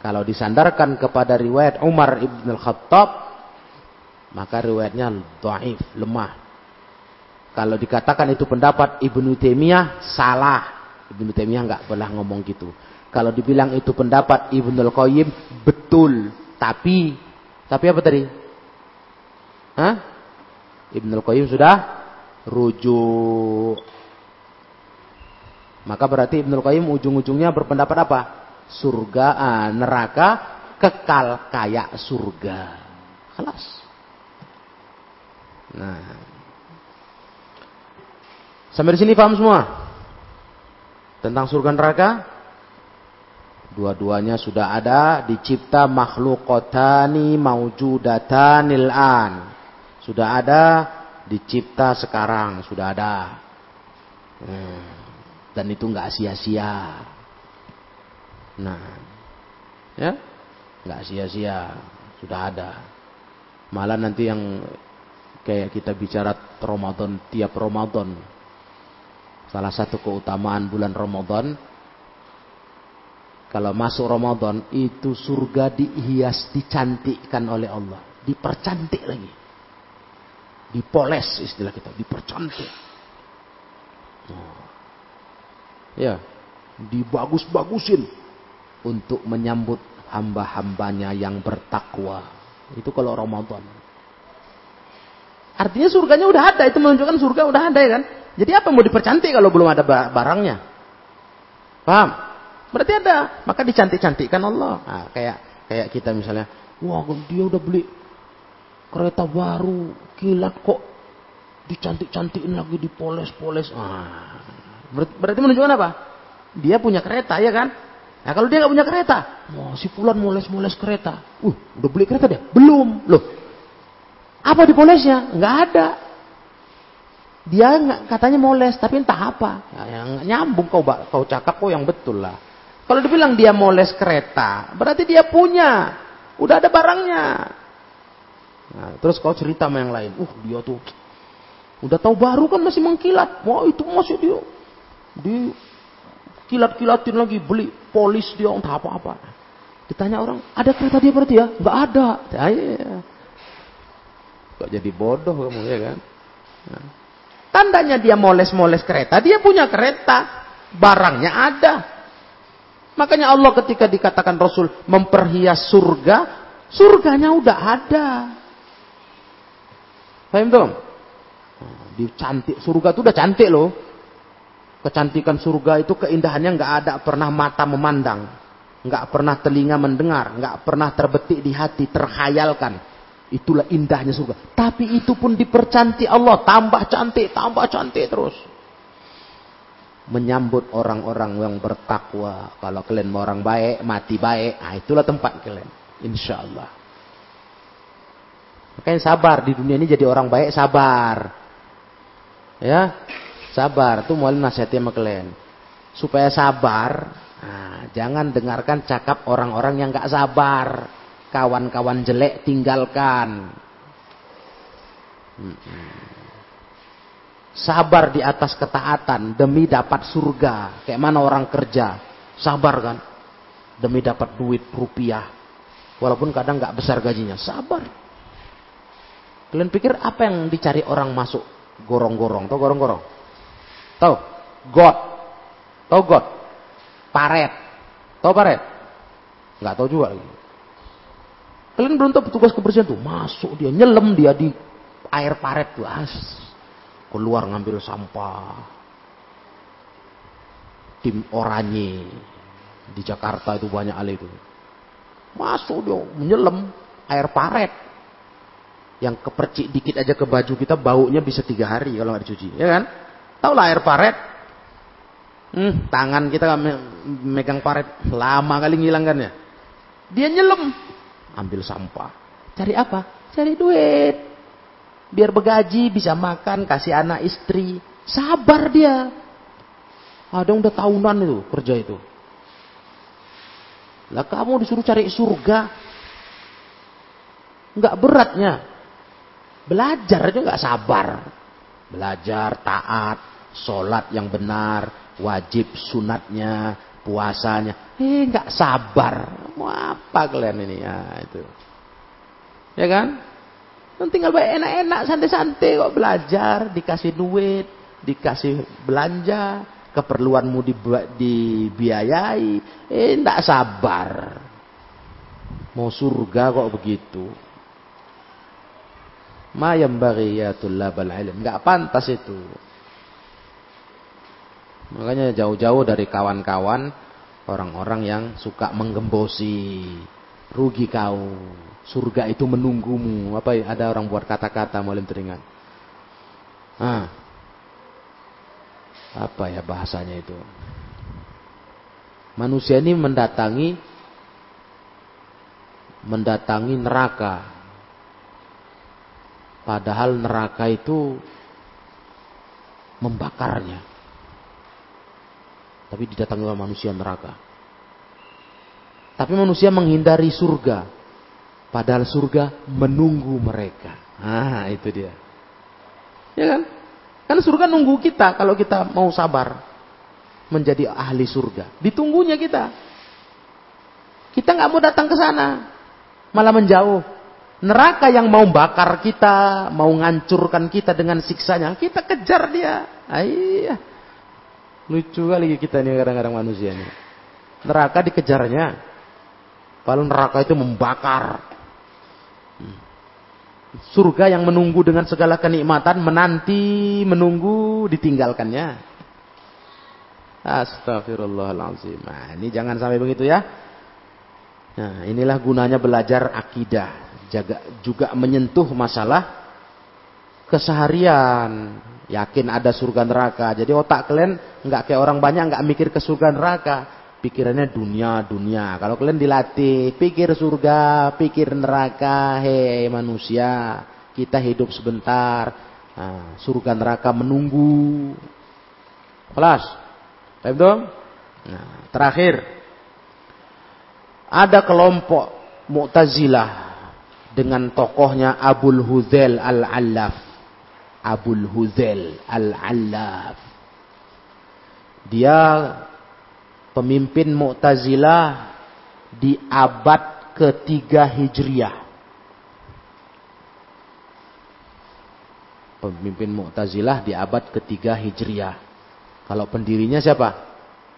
Kalau disandarkan kepada riwayat Umar ibn al-Khattab, maka riwayatnya dhaif, lemah. Kalau dikatakan itu pendapat Ibnu Taimiyah, salah. Ibnu Taimiyah nggak pernah ngomong gitu. Kalau dibilang itu pendapat Ibnul Qayyim, betul. Tapi apa tadi? Hah? Ibnul Qayyim sudah rujuk. Maka berarti Ibnul Qayyim ujung-ujungnya berpendapat apa? Neraka kekal kayak surga. Khalas. Nah. Sampai di sini paham semua? Tentang surga neraka? Dua-duanya sudah ada, dicipta makhlukotani maujudatanil an. Sudah ada, dicipta sekarang, sudah ada. Dan itu nggak sia-sia. Nah, ya, nggak sia-sia, sudah ada. Malah nanti yang kayak kita bicara Ramadan, tiap Ramadan, salah satu keutamaan bulan Ramadan, kalau masuk Ramadan itu surga dihias, dicantikkan oleh Allah. Dipercantik lagi. Dipoles istilah kita. Dipercantik. Oh. Ya. Dibagus-bagusin. Untuk menyambut hamba-hambanya yang bertakwa. Itu kalau Ramadan. Artinya surganya udah ada. Itu menunjukkan surga udah ada ya kan. Jadi apa mau dipercantik kalau belum ada barangnya? Paham? Berarti ada, maka dicantik-cantikkan Allah. Nah, kayak kita misalnya, wah dia udah beli kereta baru, kilat kok dicantik-cantikin lagi, dipoles-poles. Ah, berarti menunjukkan apa? Dia punya kereta, ya kan? Nah kalau dia nggak punya kereta, wah si fulan moles-moles kereta. Udah beli kereta dia? Belum, loh. Apa dipolesnya? Nggak ada. Dia katanya moles, tapi entah apa. Yang nyambung kau cakap kok yang betul lah. Kalau dibilang dia moles kereta, berarti dia punya. Udah ada barangnya. Nah, terus kau cerita sama yang lain. Dia tuh udah tahu baru kan masih mengkilat. Wah, itu masih dia. Dia kilat-kilatin lagi. Beli polis dia, entah apa-apa. Ditanya orang, ada kereta dia berarti ya? Nggak ada. Kok jadi bodoh kamu ya kan? Nah, tandanya dia moles-moles kereta. Dia punya kereta. Barangnya ada. Makanya Allah ketika dikatakan Rasul memperhias surga, surganya udah ada. Paham dong? Dicantik, surga itu udah cantik loh. Kecantikan surga itu keindahannya nggak ada pernah mata memandang, nggak pernah telinga mendengar, nggak pernah terbetik di hati terkhayalkan. Itulah indahnya surga. Tapi itu pun dipercantik Allah, tambah cantik terus. Menyambut orang-orang yang bertakwa. Kalau kalian mau orang baik, mati baik. Nah, itulah tempat kalian. Insya Allah. Makanya sabar. Di dunia ini jadi orang baik, sabar. Ya, sabar. Itu mualim nasihatnya sama kalian. Supaya sabar. Nah, jangan dengarkan cakap orang-orang yang gak sabar. Kawan-kawan jelek tinggalkan. Sabar di atas ketaatan demi dapat surga. Kayak mana orang kerja, sabar kan demi dapat duit rupiah, walaupun kadang nggak besar gajinya. Sabar. Kalian pikir apa yang dicari orang masuk gorong-gorong? Tahu gorong-gorong? Tahu got? Tahu got? Paret? Tahu paret? Nggak tahu juga lagi. Kalian belum tahu petugas kebersihan tuh masuk dia nyelam dia di air paret tuh. Keluar ngambil sampah. Tim oranye di Jakarta itu banyak alih itu. Masuk dia menyelam air paret. Yang kepercik dikit aja ke baju kita baunya bisa 3 hari kalau nggak dicuci, ya kan? Tahu lah air paret. Tangan kita megang paret lama kali ngilangkannya. Dia nyelam ambil sampah. Cari apa? Cari duit. Biar bergaji, bisa makan, kasih anak istri. Sabar dia. Ada udah tahunan itu kerja itu. Lah kamu disuruh cari surga. Enggak beratnya. Belajar aja enggak sabar. Belajar, taat, sholat yang benar, wajib sunatnya, puasanya. Nggak sabar. Mau apa kalian ini? Ya, itu. Ya kan? Tinggal enak-enak, santai-santai kok belajar. Dikasih duit, dikasih belanja. Keperluanmu dibiayai. Nggak sabar. Mau surga kok begitu. Ma yambaghi ya tullabal ilm. Nggak pantas itu. Makanya jauh-jauh dari kawan-kawan orang-orang yang suka menggembosi. Rugi kau. Surga itu menunggumu. Apa ya? Ada orang buat kata-kata Mu'allim teringat. Ah. Apa ya bahasanya itu? Manusia ini mendatangi neraka. Padahal neraka itu membakarnya. Tapi didatangi oleh manusia neraka. Tapi manusia menghindari surga. Padahal surga menunggu mereka. Ah, itu dia. Ya kan? Karena surga nunggu kita kalau kita mau sabar menjadi ahli surga. Ditunggunya kita. Kita nggak mau datang ke sana, malah menjauh. Neraka yang mau bakar kita, mau ngancurkan kita dengan siksanya, kita kejar dia. Iya. Lucu kali kita nih kadang-kadang manusia nih. Neraka dikejarnya. Kalau neraka itu membakar. Surga yang menunggu dengan segala kenikmatan, menanti, menunggu, ditinggalkannya. Astagfirullahaladzim. Nah, ini jangan sampai begitu ya. Nah, inilah gunanya belajar akidah. Juga menyentuh masalah keseharian. Yakin ada surga neraka. Jadi otak kalian nggak kayak orang banyak nggak mikir ke surga neraka. Pikirannya dunia. Kalau kalian dilatih, pikir surga, pikir neraka. Hei manusia, kita hidup sebentar. Nah, surga neraka menunggu. Kelas. Nah, terakhir. Ada kelompok Mu'tazilah. Dengan tokohnya Abul Hudzail al-'Allaf. Abul Hudzail al-'Allaf. Dia pemimpin Mu'tazilah di abad ke-3 Hijriah. Pemimpin Mu'tazilah di abad ke-3 Hijriah. Kalau pendirinya siapa?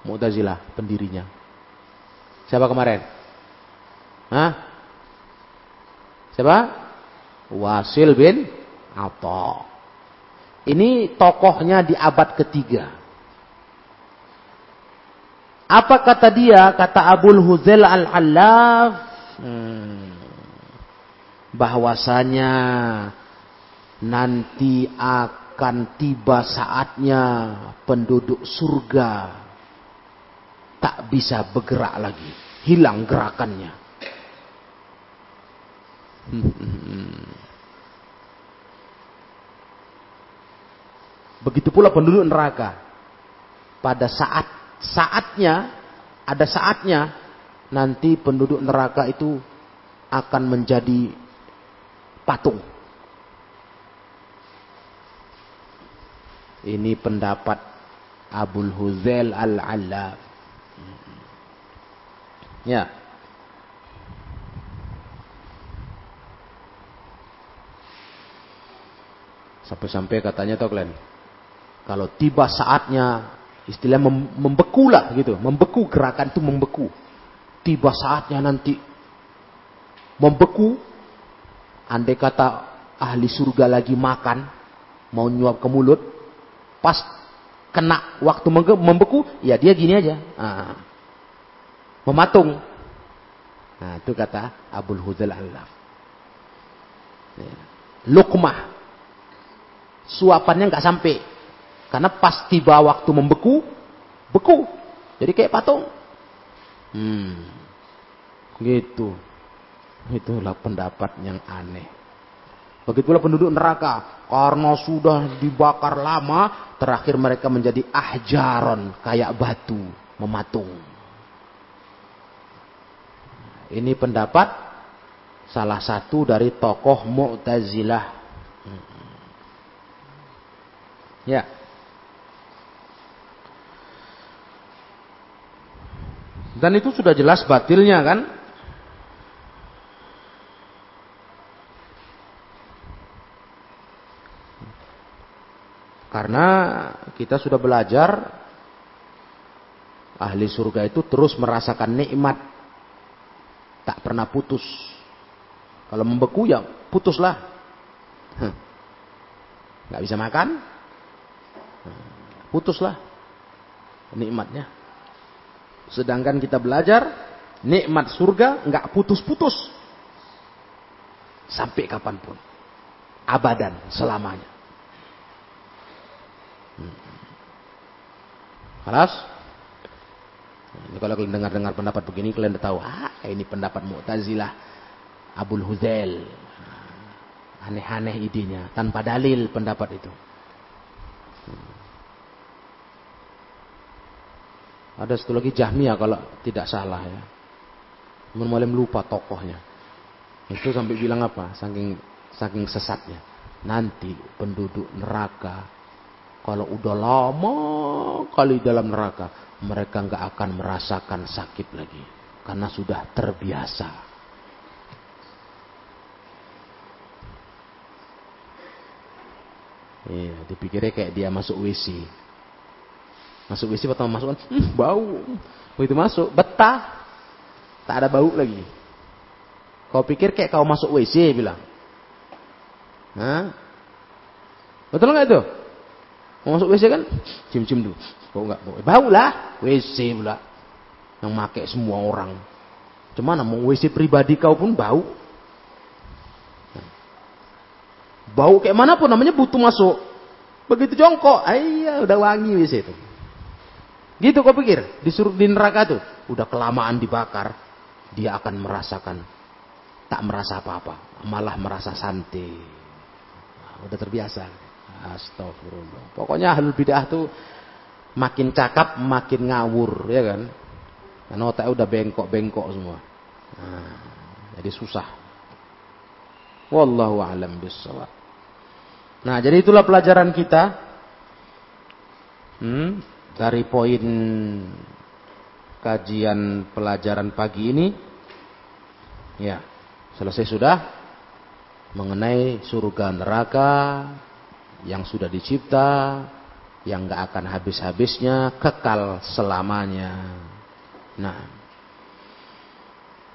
Mu'tazilah pendirinya. Siapa kemarin? Hah? Siapa? Wasil bin Atta. Ini tokohnya di abad ke-3. Apa kata dia? Kata Abul Hudzail al-'Allaf. Bahwasanya nanti akan tiba saatnya penduduk surga tak bisa bergerak lagi. Hilang gerakannya. Begitu pula penduduk neraka. Pada saatnya nanti penduduk neraka itu akan menjadi patung. Ini pendapat Abul Hudzail al-'Allaf. Ya. Sampai-sampai katanya toh kalian, kalau tiba saatnya, istilah membeku lah gitu. Membeku, gerakan itu membeku. Tiba saatnya nanti membeku. Andai kata ahli surga lagi makan, mau nyuap ke mulut, pas kena waktu membeku, ya dia gini aja. Nah, mematung. Nah, itu kata Abul Hudzail al-'Allaf. Luqmah. Suapannya nggak sampai. Karena pas tiba waktu membeku, beku. Jadi kayak patung. Gitu. Itulah pendapat yang aneh. Begitulah penduduk neraka. Karena sudah dibakar lama, terakhir mereka menjadi ahjaron. Kayak batu, mematung. Ini pendapat salah satu dari tokoh Mu'tazilah. Ya. Dan itu sudah jelas batilnya kan? Karena kita sudah belajar ahli surga itu terus merasakan nikmat, tak pernah putus. Kalau membeku ya putuslah. Nggak bisa makan, putuslah nikmatnya. Sedangkan kita belajar nikmat surga nggak putus-putus sampai kapanpun, abadan selamanya. Kelas? Ini kalau kalian dengar-dengar pendapat begini kalian udah tahu, ini pendapat Mu'tazilah Abul Hudzail. Aneh-aneh idenya, tanpa dalil pendapat itu. Ada satu lagi Jahmiyah kalau tidak salah ya. Mulai lupa tokohnya. Itu sampai bilang apa? Saking sesatnya. Nanti penduduk neraka kalau udah lama kali dalam neraka, mereka nggak akan merasakan sakit lagi, karena sudah terbiasa. Iya, dipikirnya kayak dia masuk WC. Masuk WC pertama masuk kan, bau. Begitu masuk, betah. Tak ada bau lagi. Kau pikir kayak kau masuk WC, bilang. Hah? Betul nggak itu? Mau masuk WC kan, cium-cium dulu. Bau enggak? Bau lah. WC pula. Yang pakai semua orang. Cuman mau WC pribadi kau pun bau. Bau kayak mana pun namanya butuh masuk. Begitu jongkok, iya udah wangi WC itu. Gitu kau pikir, disuruh di neraka tuh. Udah kelamaan dibakar, dia akan merasakan. Tak merasa apa-apa. Malah merasa santai. Udah terbiasa. Astagfirullah. Pokoknya ahlul bidah tuh makin cakap makin ngawur, ya kan? Karena otaknya udah bengkok-bengkok semua. Nah, jadi susah. Wallahu a'lam bishawab. Nah, jadi itulah pelajaran kita dari poin kajian pelajaran pagi ini. Ya, selesai sudah mengenai surga neraka. Yang sudah dicipta, yang gak akan habis-habisnya, kekal selamanya. Nah,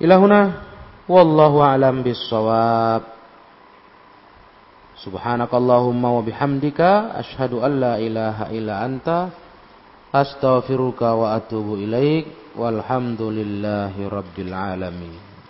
ilahuna, wallahu a'lam bishawab. Subhanakallahumma wa bihamdika, ashhadu an la ilaha illa anta, astaghfiruka wa atubu ilaik, walhamdulillahi rabbil alamin.